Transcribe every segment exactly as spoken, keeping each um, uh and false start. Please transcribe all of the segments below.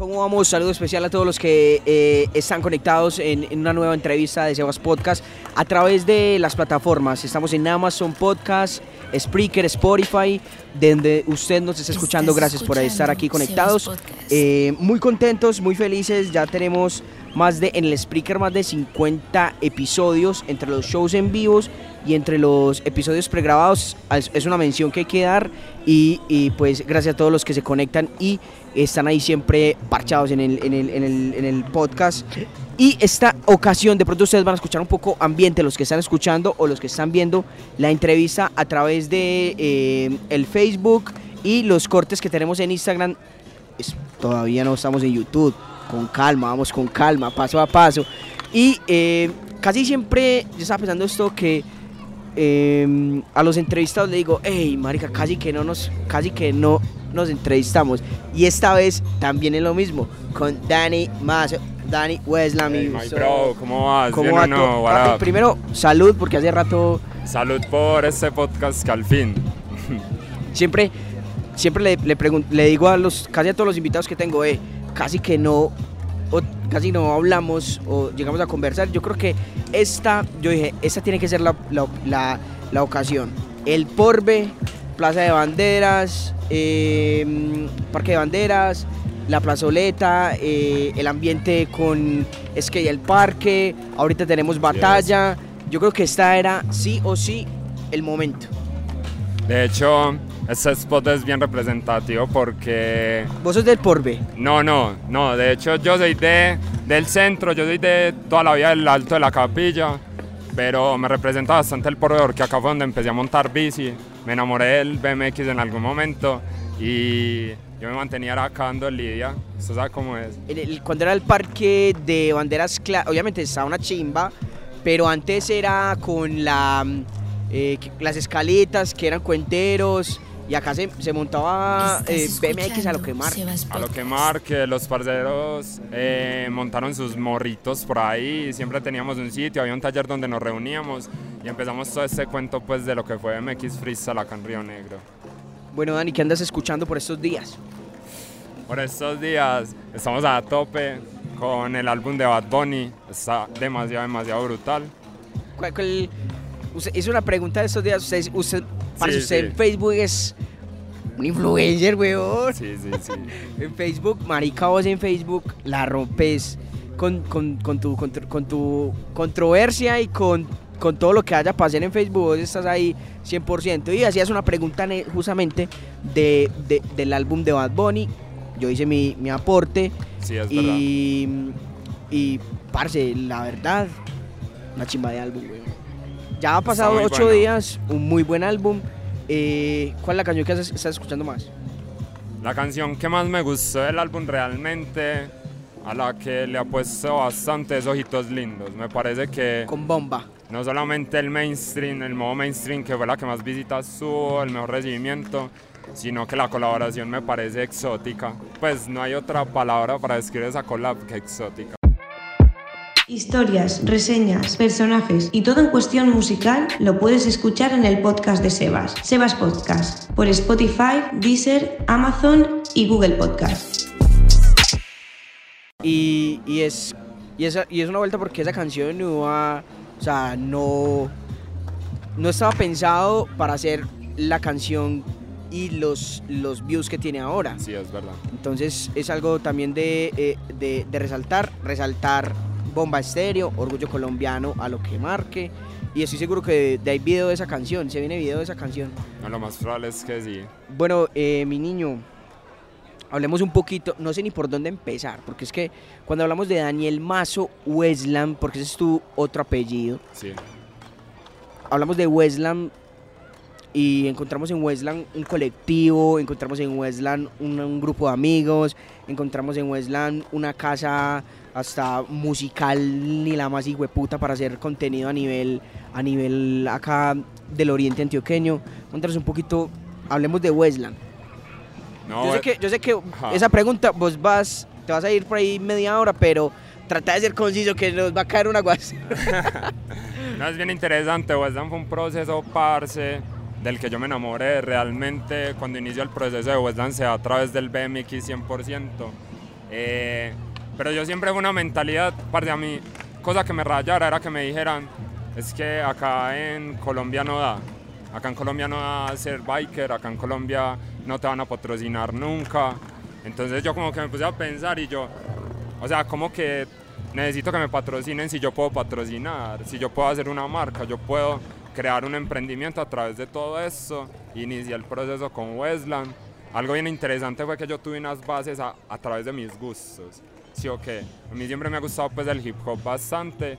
¿Cómo vamos? Saludo especial a todos los que eh, están conectados en, en una nueva entrevista de Sebas Podcast a través de las plataformas. Estamos en Amazon Podcast, Spreaker, Spotify, donde usted nos está escuchando. Gracias por estar aquí conectados. Eh, muy contentos, muy felices. Ya tenemos más de en el Spreaker más de cincuenta episodios entre los shows en vivos y entre los episodios pregrabados. Es una mención que hay que dar y, y pues gracias a todos los que se conectan y están ahí siempre parchados en el, en el, en el, en el podcast. Y esta ocasión de pronto ustedes van a escuchar un poco ambiente, los que están escuchando o los que están viendo la entrevista a través de eh, el Facebook y los cortes que tenemos en Instagram. Es, todavía no estamos en YouTube, con calma, vamos con calma, paso a paso. Y eh, casi siempre yo estaba pensando esto que Eh, a los entrevistados le digo, hey marica, casi que no nos casi que no nos entrevistamos, y esta vez también es lo mismo con Dani Mazo, Dani Westland. Hey, my bro, ¿cómo vas? ¿Cómo va? No, no, primero salud, porque hace rato. Salud por este podcast que al fin siempre siempre le, le, pregun- le digo a los casi a todos los invitados que tengo, eh, casi que no o casi no hablamos o llegamos a conversar. Yo creo que esta, yo dije, esta tiene que ser la, la, la, la ocasión. El Porbe, Plaza de Banderas, eh, Parque de Banderas, la plazoleta, eh, el ambiente con Skate el Parque, ahorita tenemos batalla. Yo creo que esta era sí o sí el momento. De hecho, este spot es bien representativo porque... ¿Vos sos del Porbe? No, no, no, de hecho yo soy de, del centro, yo soy de toda la vida del Alto de la Capilla, pero me representa bastante el Porbe porque acá fue donde empecé a montar bici, me enamoré del B M X en algún momento y yo me mantenía acá dando lidia, usted sabe cómo es. El, el, cuando era el Parque de Banderas, obviamente estaba una chimba, pero antes era con la, eh, las escaletas que eran cuenteros. Y acá se, se montaba eh, B M X a lo que mar. A lo que mar, que los parceros eh, montaron sus morritos por ahí. Siempre teníamos un sitio, había un taller donde nos reuníamos. Y empezamos todo este cuento pues, de lo que fue B M X Freestyle acá en Río Negro. Bueno, Dani, ¿qué andas escuchando por estos días? Por estos días estamos a tope con el álbum de Bad Bunny. Está demasiado, demasiado brutal. ¿Cuál, cuál? Usted hizo una pregunta de estos días. Usted, usted Para sí, usted sí. En Facebook es un influencer, weón. Sí, sí, sí. En Facebook, marica, vos en Facebook la rompes con, con, con, tu, con, tu, con tu controversia y con, con todo lo que haya para hacer en Facebook. Vos estás ahí cien por ciento. Y hacías una pregunta justamente de, de, del álbum de Bad Bunny. Yo hice mi, mi aporte. Sí, es y, verdad. Y, parce, la verdad, una chimba de álbum, weón. Ya ha pasado ocho bueno. días, un muy buen álbum. Eh, ¿Cuál es la canción que estás escuchando más? La canción que más me gustó del álbum realmente, a la que le apuesto bastante, es Ojitos Lindos. Me parece que... Con Bomba. No solamente el mainstream, el modo mainstream, que fue la que más visitas tuvo, el mejor recibimiento, sino que la colaboración me parece exótica. Pues no hay otra palabra para describir esa collab que exótica. Historias, reseñas, personajes y todo en cuestión musical lo puedes escuchar en el podcast de Sebas, Sebas Podcast, por Spotify, Deezer, Amazon y Google Podcast. Y, y, es, y, es, y es una vuelta porque esa canción no, va, o sea, no, no estaba pensado para hacer la canción y los, los views que tiene ahora. Sí, es verdad. Entonces es algo también de, de, de resaltar, resaltar... Bomba Estéreo, Orgullo Colombiano, a lo que marque. Y estoy seguro que de ahí video de esa canción, se viene video de esa canción. No, lo más probable es que sí. Bueno, eh, mi niño, hablemos un poquito, no sé ni por dónde empezar, porque es que cuando hablamos de Daniel Mazo Westland, porque ese es tu otro apellido. Sí. Hablamos de Westland y encontramos en Westland un colectivo, encontramos en Westland un, un grupo de amigos, encontramos en Westland una casa hasta musical ni la más hijueputa para hacer contenido a nivel, a nivel acá del oriente antioqueño. Cuéntanos un poquito, hablemos de Westland. No, yo, sé que, yo sé que ajá. Esa pregunta vos vas, te vas a ir por ahí media hora, pero trata de ser conciso que nos va a caer un aguacero. No, es bien interesante. Westland fue un proceso, parce, del que yo me enamoré. Realmente cuando inicio el proceso de Westland se da a través del B M X cien por ciento, Eh, pero yo siempre fui una mentalidad, parte a mí, cosa que me rayara era que me dijeran, es que acá en Colombia no da, acá en Colombia no da ser biker, acá en Colombia no te van a patrocinar nunca. Entonces yo como que me puse a pensar y yo, o sea, como que necesito que me patrocinen si yo puedo patrocinar, si yo puedo hacer una marca, yo puedo crear un emprendimiento a través de todo eso. Inicié el proceso con Westland. Algo bien interesante fue que yo tuve unas bases a, a través de mis gustos. Sí, ok. A mí siempre me ha gustado pues el hip hop bastante.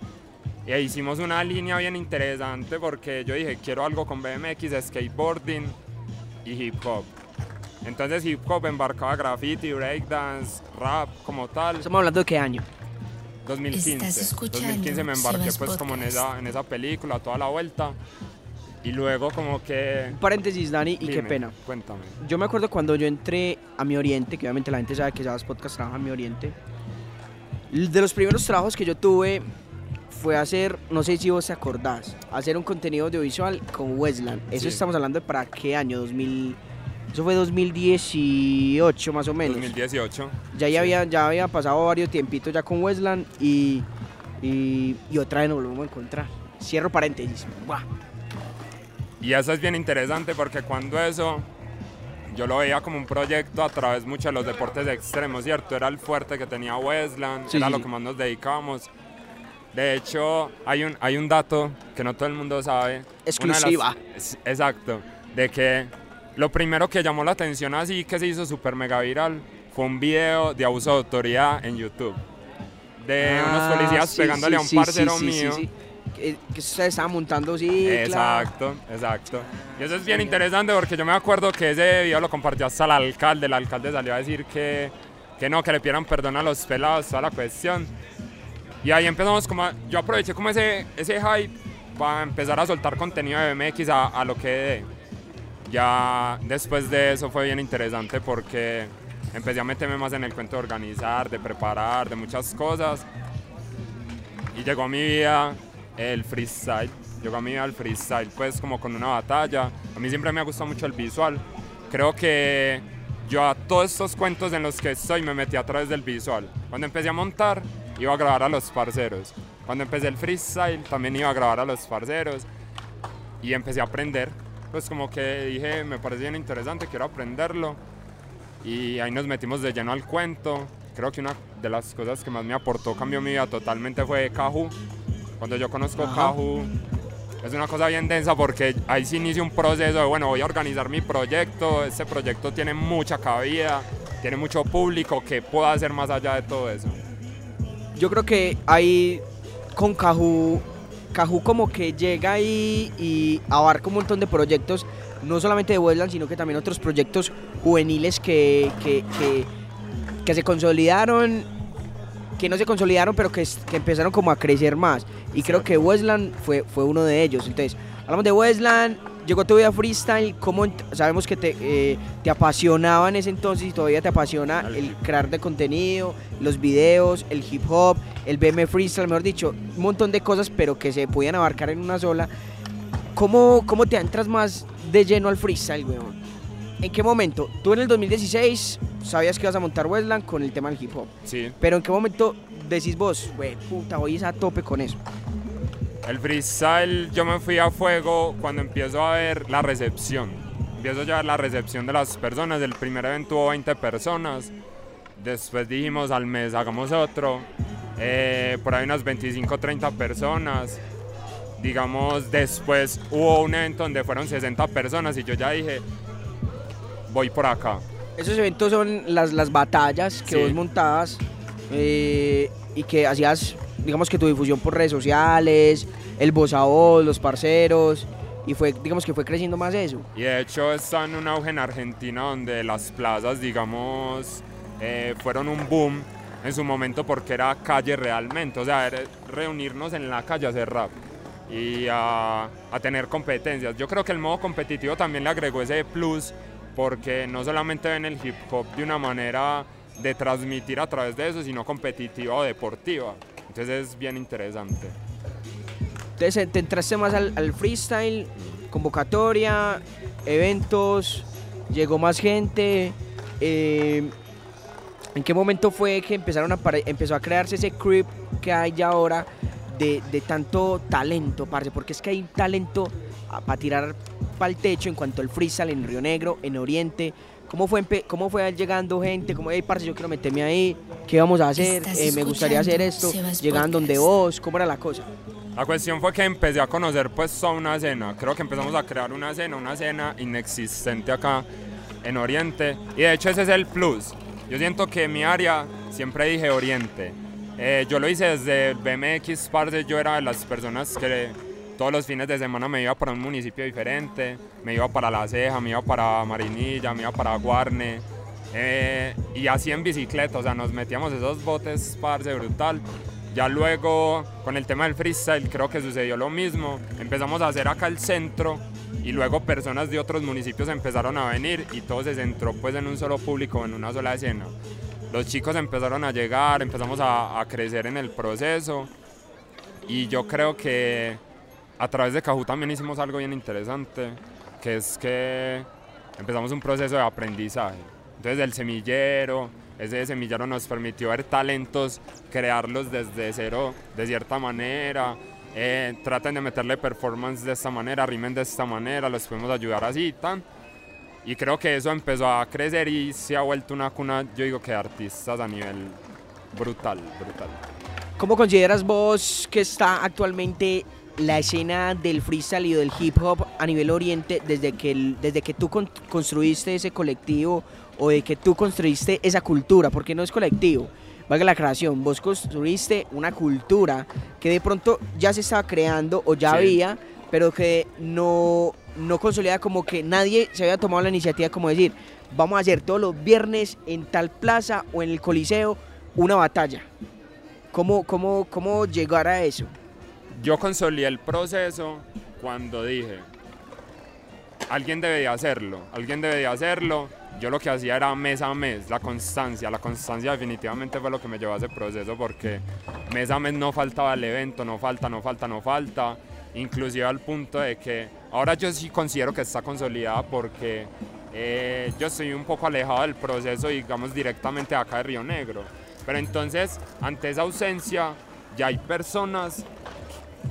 E hicimos una línea bien interesante porque yo dije, quiero algo con B M X, skateboarding y hip hop. Entonces hip hop embarcaba graffiti, breakdance, rap como tal. ¿Estamos hablando de qué año? dos mil quince. dos mil quince me embarqué pues Podcast. Como en esa, en esa película, toda la vuelta. Y luego como que... Un paréntesis, Dani, dime, y qué pena. Cuéntame. Yo me acuerdo cuando yo entré a Mi Oriente, que obviamente la gente sabe que Sebas Podcast trabaja en Mi Oriente. De los primeros trabajos que yo tuve fue hacer, no sé si vos te acordás, hacer un contenido audiovisual con Westland. Eso sí. Estamos hablando de para qué año, dos mil... Eso fue dos mil dieciocho más o menos. dos mil dieciocho. Ya, ya, sí. había, ya había pasado varios tiempitos ya con Westland y, y, y otra vez nos volvemos a encontrar. Cierro paréntesis. Buah. Y eso es bien interesante porque cuando eso, yo lo veía como un proyecto a través mucho de los deportes extremos, ¿cierto? Era el fuerte que tenía Westland, sí, era sí. Lo que más nos dedicábamos. De hecho, hay un, hay un dato que no todo el mundo sabe. Exclusiva. Las, exacto. De que... Lo primero que llamó la atención así que se hizo super mega viral fue un video de abuso de autoridad en YouTube de ah, unos policías sí, pegándole sí, a un parcero sí, sí, mío sí, sí, sí. Que, que se estaba montando sí exacto, claro. exacto y eso es bien interesante porque yo me acuerdo que ese video lo compartió hasta el alcalde el alcalde salió a decir que, que no, que le pidieran perdón a los pelados, toda la cuestión, y ahí empezamos como a, yo aproveché como ese, ese hype para empezar a soltar contenido de B M X a, a lo que de. Ya después de eso fue bien interesante porque empecé a meterme más en el cuento de organizar, de preparar, de muchas cosas. Y llegó a mi vida el freestyle, llegó a mi vida el freestyle pues como con una batalla. A mí siempre me ha gustado mucho el visual. Creo que yo a todos estos cuentos en los que estoy me metí a través del visual. Cuando empecé a montar iba a grabar a los parceros. Cuando empecé el freestyle también iba a grabar a los parceros y empecé a aprender. Pues como que dije, me parece bien interesante, quiero aprenderlo. Y ahí nos metimos de lleno al cuento. Creo que una de las cosas que más me aportó, cambió mi vida totalmente, fue Cahú. Cuando yo conozco Cahú, es una cosa bien densa porque ahí se inicia un proceso de, bueno, voy a organizar mi proyecto. Este proyecto tiene mucha cabida, tiene mucho público, ¿qué puedo hacer más allá de todo eso? Yo creo que ahí con Cahú... Cahú como que llega y, y abarca un montón de proyectos, no solamente de Westland, sino que también otros proyectos juveniles que, que, que, que se consolidaron, que no se consolidaron, pero que, que empezaron como a crecer más. Y creo que Westland fue, fue uno de ellos. Entonces, hablamos de Westland, llegó tu vida freestyle, ¿cómo sabemos que te, eh, te apasionaba en ese entonces y todavía te apasiona el crear de contenido, los videos, el hip hop, el B M freestyle, mejor dicho, un montón de cosas pero que se podían abarcar en una sola? ¿Cómo, cómo te entras más de lleno al freestyle, weón? ¿En qué momento? Tú en el dos mil dieciséis sabías que ibas a montar Westland con el tema del hip hop. Sí. Pero ¿en qué momento decís vos, wey, puta, hoy es a tope con eso? El freestyle yo me fui a fuego cuando empiezo a ver la recepción. Empiezo ya a ver la recepción de las personas. El primer evento hubo veinte personas. Después dijimos al mes hagamos otro. Eh, por ahí unas veinticinco, treinta personas. Digamos, después hubo un evento donde fueron sesenta personas y yo ya dije, voy por acá. Esos eventos son las, las batallas que sí. vos montabas eh, y que hacías... digamos que tu difusión por redes sociales, el voz a voz, los parceros, y fue, digamos que fue creciendo más eso. Y de hecho está en un auge en Argentina donde las plazas, digamos, eh, fueron un boom en su momento porque era calle realmente, o sea, era reunirnos en la calle a hacer rap y a, a tener competencias. Yo creo que el modo competitivo también le agregó ese plus porque no solamente ven el hip hop de una manera de transmitir a través de eso, sino competitiva o deportiva. Entonces es bien interesante. Entonces te entraste más al, al freestyle, convocatoria, eventos, llegó más gente, eh, ¿En qué momento fue que empezaron a empezó a crearse ese creep que hay ya ahora de, de tanto talento, parce? Porque es que hay talento para tirar para el techo en cuanto al freestyle en Río Negro, en Oriente. ¿Cómo fue, cómo fue llegando gente? Como, hey, parce, yo quiero meterme ahí. ¿Qué vamos a hacer? Eh, me gustaría hacer esto. Llegaban donde vos. ¿Cómo era la cosa? La cuestión fue que empecé a conocer, pues, toda una escena. Creo que empezamos a crear una escena, una escena inexistente acá en Oriente. Y de hecho ese es el plus. Yo siento que en mi área siempre dije Oriente. Eh, yo lo hice desde B M X, parce. Yo era de las personas que todos los fines de semana me iba para un municipio diferente. Me iba para La Ceja, me iba para Marinilla, me iba para Guarne. Eh, y así en bicicleta, o sea, nos metíamos esos botes, parce, brutal. Ya luego, con el tema del freestyle, creo que sucedió lo mismo. Empezamos a hacer acá el centro y luego personas de otros municipios empezaron a venir y todo se centró, pues, en un solo público, en una sola escena. Los chicos empezaron a llegar, empezamos a, a crecer en el proceso. Y yo creo que a través de Cahú también hicimos algo bien interesante, que es que empezamos un proceso de aprendizaje. Entonces el semillero, ese semillero nos permitió ver talentos, crearlos desde cero de cierta manera, eh, traten de meterle performance de esta manera, rimen de esta manera, los podemos ayudar así, tan. Y creo que eso empezó a crecer y se ha vuelto una cuna, yo digo, que de artistas a nivel brutal, brutal. ¿Cómo consideras vos que está actualmente la escena del freestyle y del hip hop a nivel Oriente desde que, el, desde que tú con, construiste ese colectivo o de que tú construiste esa cultura? Porque no es colectivo, valga la creación, vos construiste una cultura que de pronto ya se estaba creando o ya sí. había, pero que no, no consolida, como que nadie se había tomado la iniciativa como decir, vamos a hacer todos los viernes en tal plaza o en el Coliseo una batalla. ¿Cómo, cómo, cómo llegar a eso? Yo consolidé el proceso cuando dije, alguien debería hacerlo, alguien debería hacerlo. Yo lo que hacía era mes a mes, la constancia, la constancia definitivamente fue lo que me llevó a ese proceso, porque mes a mes no faltaba el evento, no falta, no falta, no falta, inclusive al punto de que ahora yo sí considero que está consolidada, porque eh, yo estoy un poco alejado del proceso, digamos, directamente acá de Río Negro, pero entonces ante esa ausencia ya hay personas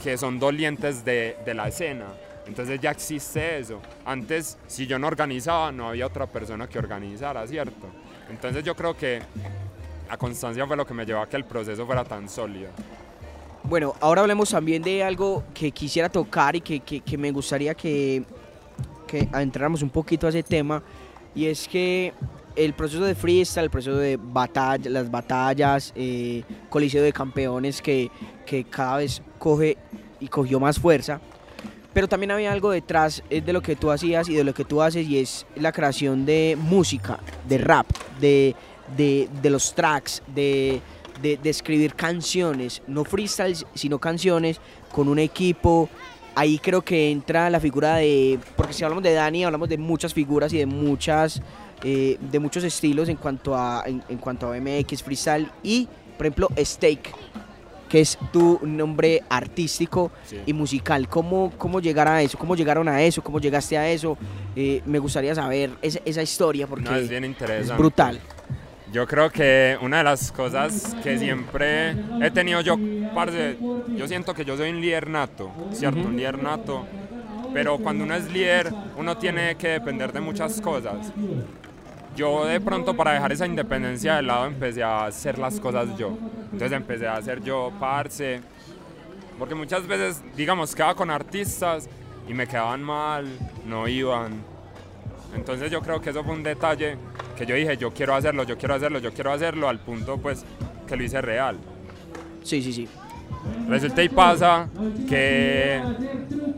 que son dolientes de, de la escena, entonces ya existe eso. Antes, si yo no organizaba, no había otra persona que organizara, ¿cierto? Entonces yo creo que la constancia fue lo que me llevó a que el proceso fuera tan sólido. Bueno, ahora hablemos también de algo que quisiera tocar y que, que, que me gustaría que, que adentráramos un poquito a ese tema, y es que el proceso de freestyle, el proceso de batalla, las batallas, eh, Coliseo de Campeones que, que cada vez coge y cogió más fuerza, pero también había algo detrás de lo que tú hacías y de lo que tú haces, y es la creación de música, de rap, de, de, de los tracks, de, de, de escribir canciones, no freestyles, sino canciones con un equipo. Ahí creo que entra la figura de, porque si hablamos de Dani, hablamos de muchas figuras y de muchas eh, de muchos estilos en cuanto a en, en cuanto a B M X, freestyle y, por ejemplo, Steik, que es tu nombre artístico sí. y musical. ¿Cómo, cómo llegar a eso? ¿Cómo llegaron a eso? ¿Cómo llegaste a eso? Eh, me gustaría saber esa, esa historia, porque no, es, bien interesante. Es brutal. Yo creo que una de las cosas que siempre he tenido yo, parce, yo siento que yo soy un líder nato, ¿cierto? Uh-huh. Un líder nato, pero cuando uno es líder, uno tiene que depender de muchas cosas. Yo de pronto, para dejar esa independencia de lado, empecé a hacer las cosas yo. Entonces empecé a hacer yo, parce, porque muchas veces, digamos, quedaba con artistas y me quedaban mal, no iban. Entonces yo creo que eso fue un detalle que yo dije, yo quiero hacerlo, yo quiero hacerlo, yo quiero hacerlo, al punto, pues, que lo hice real. Sí, sí, sí. Resulta y pasa que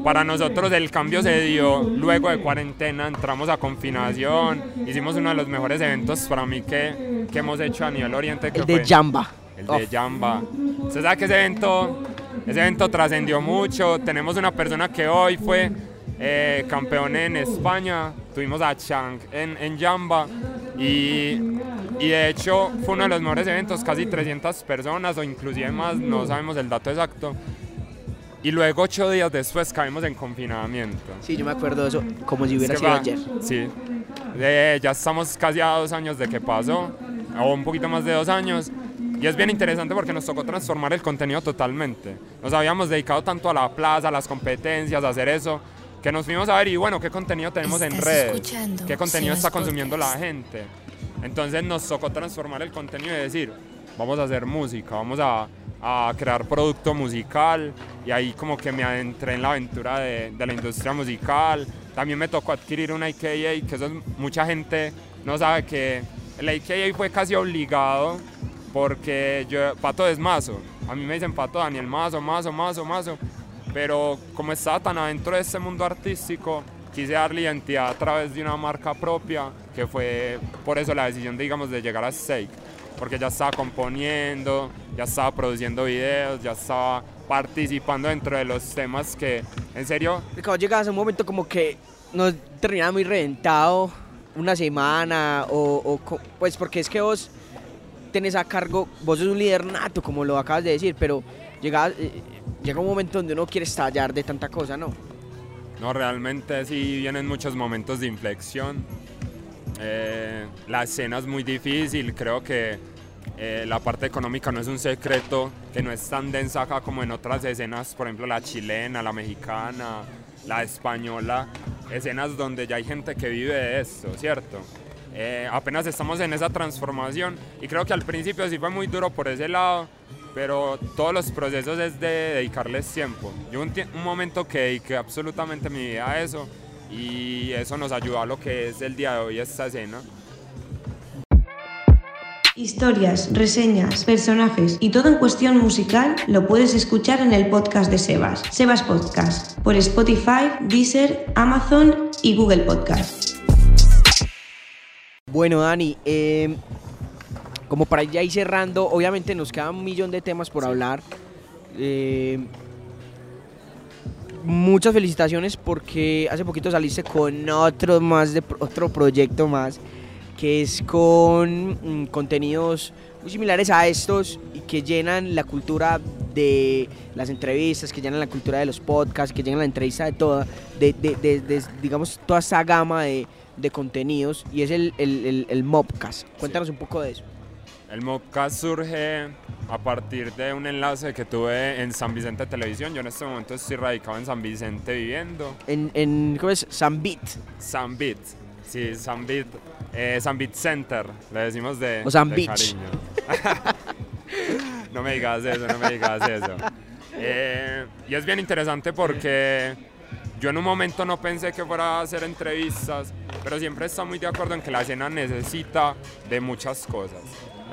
para nosotros el cambio se dio luego de cuarentena, entramos a confinación, hicimos uno de los mejores eventos para mí que, que hemos hecho a nivel Oriente. El de Jamba. El de Jamba. Usted sabe que ese evento, ese evento trascendió mucho. Tenemos una persona que hoy fue eh, campeón en España. Tuvimos a Chang en, en Jamba y, y de hecho fue uno de los mejores eventos, casi trescientas personas o inclusive más, no sabemos el dato exacto. Y luego ocho días después caímos en confinamiento. Sí, yo me acuerdo de eso, como si hubiera sido ayer. Sí, eh, ya estamos casi a dos años de que pasó o un poquito más de dos años. Y es bien interesante porque nos tocó transformar el contenido totalmente. Nos habíamos dedicado tanto a la plaza, a las competencias, a hacer eso, que nos fuimos a ver y bueno, ¿qué contenido tenemos en redes? ¿Qué contenido está consumiendo la gente? Entonces nos tocó transformar el contenido y decir, vamos a hacer música, vamos a, a crear producto musical. Y ahí como que me adentré en la aventura de, de la industria musical. También me tocó adquirir una A K A, que eso es, mucha gente no sabe que el A K A fue casi obligado. Porque yo, Pato es Mazo, a mí me dicen Pato Daniel Mazo, Mazo, Mazo, Mazo, pero como estaba tan adentro de ese mundo artístico, quise darle identidad a través de una marca propia, que fue por eso la decisión, digamos, de llegar a Steik, porque ya estaba componiendo, ya estaba produciendo videos, ya estaba participando dentro de los temas que, en serio... Ricardo, llegabas a un momento como que nos terminaba muy reventado una semana, o, o pues porque es que vos... tenés a cargo, vos sos un líder nato, como lo acabas de decir, pero llega, eh, llega un momento donde uno quiere estallar de tanta cosa, ¿no? No, realmente sí vienen muchos momentos de inflexión. Eh, la escena es muy difícil, creo que eh, la parte económica no es un secreto, que no es tan densa acá como en otras escenas, por ejemplo la chilena, la mexicana, la española, escenas donde ya hay gente que vive de esto, ¿cierto? Eh, apenas estamos en esa transformación y creo que al principio sí fue muy duro por ese lado, pero todos los procesos es de dedicarles tiempo. Yo un, tie- un momento que dediqué absolutamente mi vida a eso y eso nos ayudó a lo que es el día de hoy esta escena. Historias, reseñas, personajes y todo en cuestión musical lo puedes escuchar en el podcast de Sebas, Sebas Podcast, por Spotify, Deezer, Amazon y Google Podcast. Bueno, Dani, eh, como para ya ir cerrando, obviamente nos queda un millón de temas por hablar. Eh, muchas felicitaciones porque hace poquito saliste con otro, más de, otro proyecto más, que es con mm, contenidos muy similares a estos y que llenan la cultura de las entrevistas, que llenan la cultura de los podcasts, que llenan la entrevista de toda, de, de, de, de, de, digamos, toda esa gama de... de contenidos, y es el, el, el, el Mobcast. Cuéntanos sí. un poco de eso. El Mobcast surge a partir de un enlace que tuve en San Vicente Televisión. Yo en este momento estoy radicado en San Vicente viviendo. En, en ¿Cómo es? San Beat. San Beat, sí, San Beat. Eh, San Beat Center, le decimos de, o San de Beach. Cariño. No me digas eso, no me digas eso. Eh, y es bien interesante porque... yo en un momento no pensé que fuera a hacer entrevistas, pero siempre está muy de acuerdo en que la escena necesita de muchas cosas.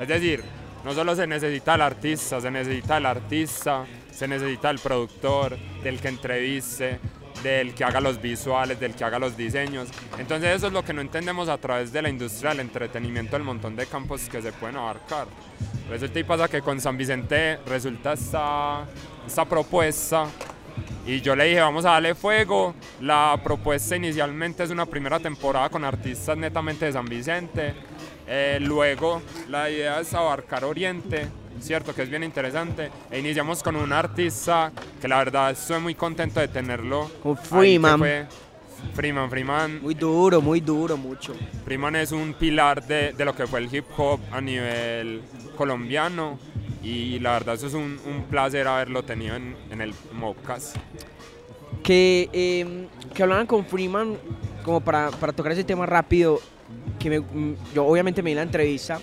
Es decir, no solo se necesita el artista, se necesita el artista, se necesita el productor, del que entreviste, del que haga los visuales, del que haga los diseños. Entonces eso es lo que no entendemos a través de la industria del entretenimiento, el montón de campos que se pueden abarcar. Resulta y pasa que con San Vicente resulta esta, esta propuesta. Y yo le dije, vamos a darle fuego. La propuesta inicialmente es una primera temporada con artistas netamente de San Vicente. Eh, luego la idea es abarcar Oriente, cierto, que es bien interesante. E iniciamos con un artista que la verdad estoy muy contento de tenerlo. Con Freeman. Freeman, Freeman. Muy duro, muy duro, mucho. Freeman es un pilar de, de lo que fue el hip hop a nivel colombiano. Y la verdad eso es un, un placer haberlo tenido en, en el Mobcast. Que, eh, que hablaban con Freeman, como para, para tocar ese tema rápido, que me, yo obviamente me di la entrevista,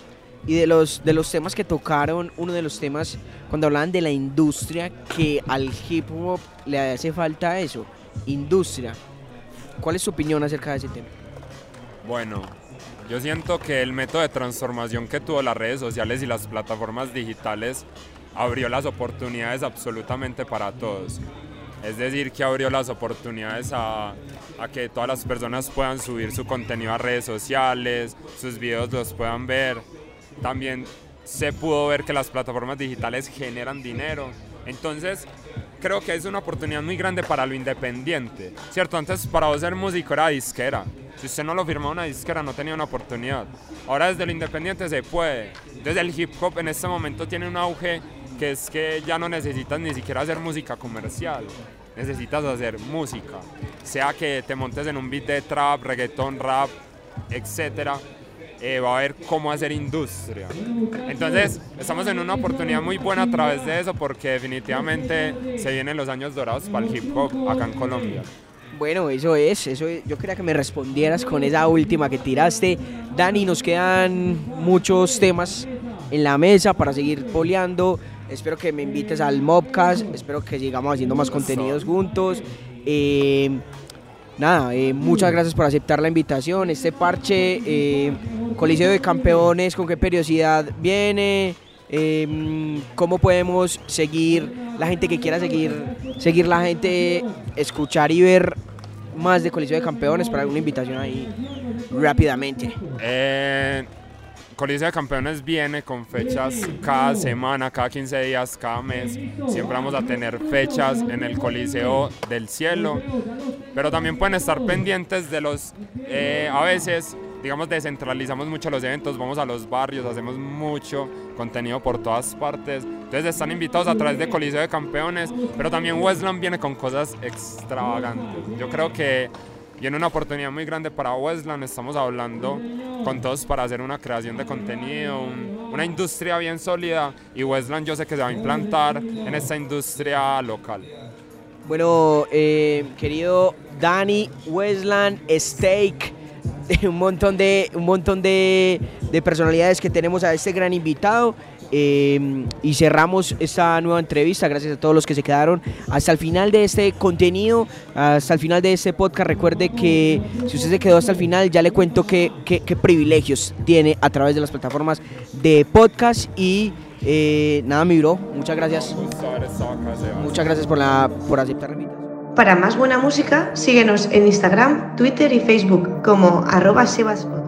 y de los, de los temas que tocaron, uno de los temas, cuando hablaban de la industria, que al hip hop le hace falta eso, industria. ¿Cuál es su opinión acerca de ese tema? Bueno... yo siento que el método de transformación que tuvo las redes sociales y las plataformas digitales abrió las oportunidades absolutamente para todos. Es decir, que abrió las oportunidades a, a que todas las personas puedan subir su contenido a redes sociales, sus videos los puedan ver. También se pudo ver que las plataformas digitales generan dinero. Entonces, creo que es una oportunidad muy grande para lo independiente. Cierto, antes para vos ser músico era disquera. Si usted no lo firmaba una disquera, no tenía una oportunidad. Ahora desde lo independiente se puede. Entonces el hip hop en este momento tiene un auge que es que ya no necesitas ni siquiera hacer música comercial. Necesitas hacer música. Sea que te montes en un beat de trap, reggaetón, rap, etcétera. eh, va a ver cómo hacer industria. Entonces estamos en una oportunidad muy buena a través de eso, porque definitivamente se vienen los años dorados para el hip hop acá en Colombia. Bueno, eso es, eso es. Yo quería que me respondieras con esa última que tiraste. Dani, nos quedan muchos temas en la mesa para seguir poleando. Espero que me invites al Mobcast, espero que sigamos haciendo más contenidos juntos. Eh, nada, eh, muchas gracias por aceptar la invitación. Este parche, eh, Coliseo de Campeones, ¿con qué periodicidad viene? Eh, ¿Cómo podemos seguir la gente que quiera seguir, seguir la gente, escuchar y ver más de Coliseo de Campeones? Para alguna invitación ahí rápidamente. Eh, Coliseo de Campeones viene con fechas cada semana, cada quince días, cada mes. Siempre vamos a tener fechas en el Coliseo del Cielo, pero también pueden estar pendientes de los, eh, a veces, digamos, descentralizamos mucho los eventos, vamos a los barrios, hacemos mucho contenido por todas partes. Entonces están invitados a través de Coliseo de Campeones, pero también Westland viene con cosas extravagantes. Yo creo que viene una oportunidad muy grande para Westland. Estamos hablando con todos para hacer una creación de contenido, un, una industria bien sólida, y Westland yo sé que se va a implantar en esta industria local. Bueno, eh, querido Dani, Westland, Steik, un montón de, un montón de, de personalidades que tenemos a este gran invitado. Eh, y cerramos esta nueva entrevista. Gracias a todos los que se quedaron hasta el final de este contenido, hasta el final de este podcast. Recuerde que si usted se quedó hasta el final, ya le cuento qué, qué, qué privilegios tiene a través de las plataformas de podcast. Y eh, nada, mi bro, muchas gracias. Muchas gracias por, la, por aceptar la invitación. Para más buena música, síguenos en Instagram, Twitter y Facebook como arroba Sebas Podcast.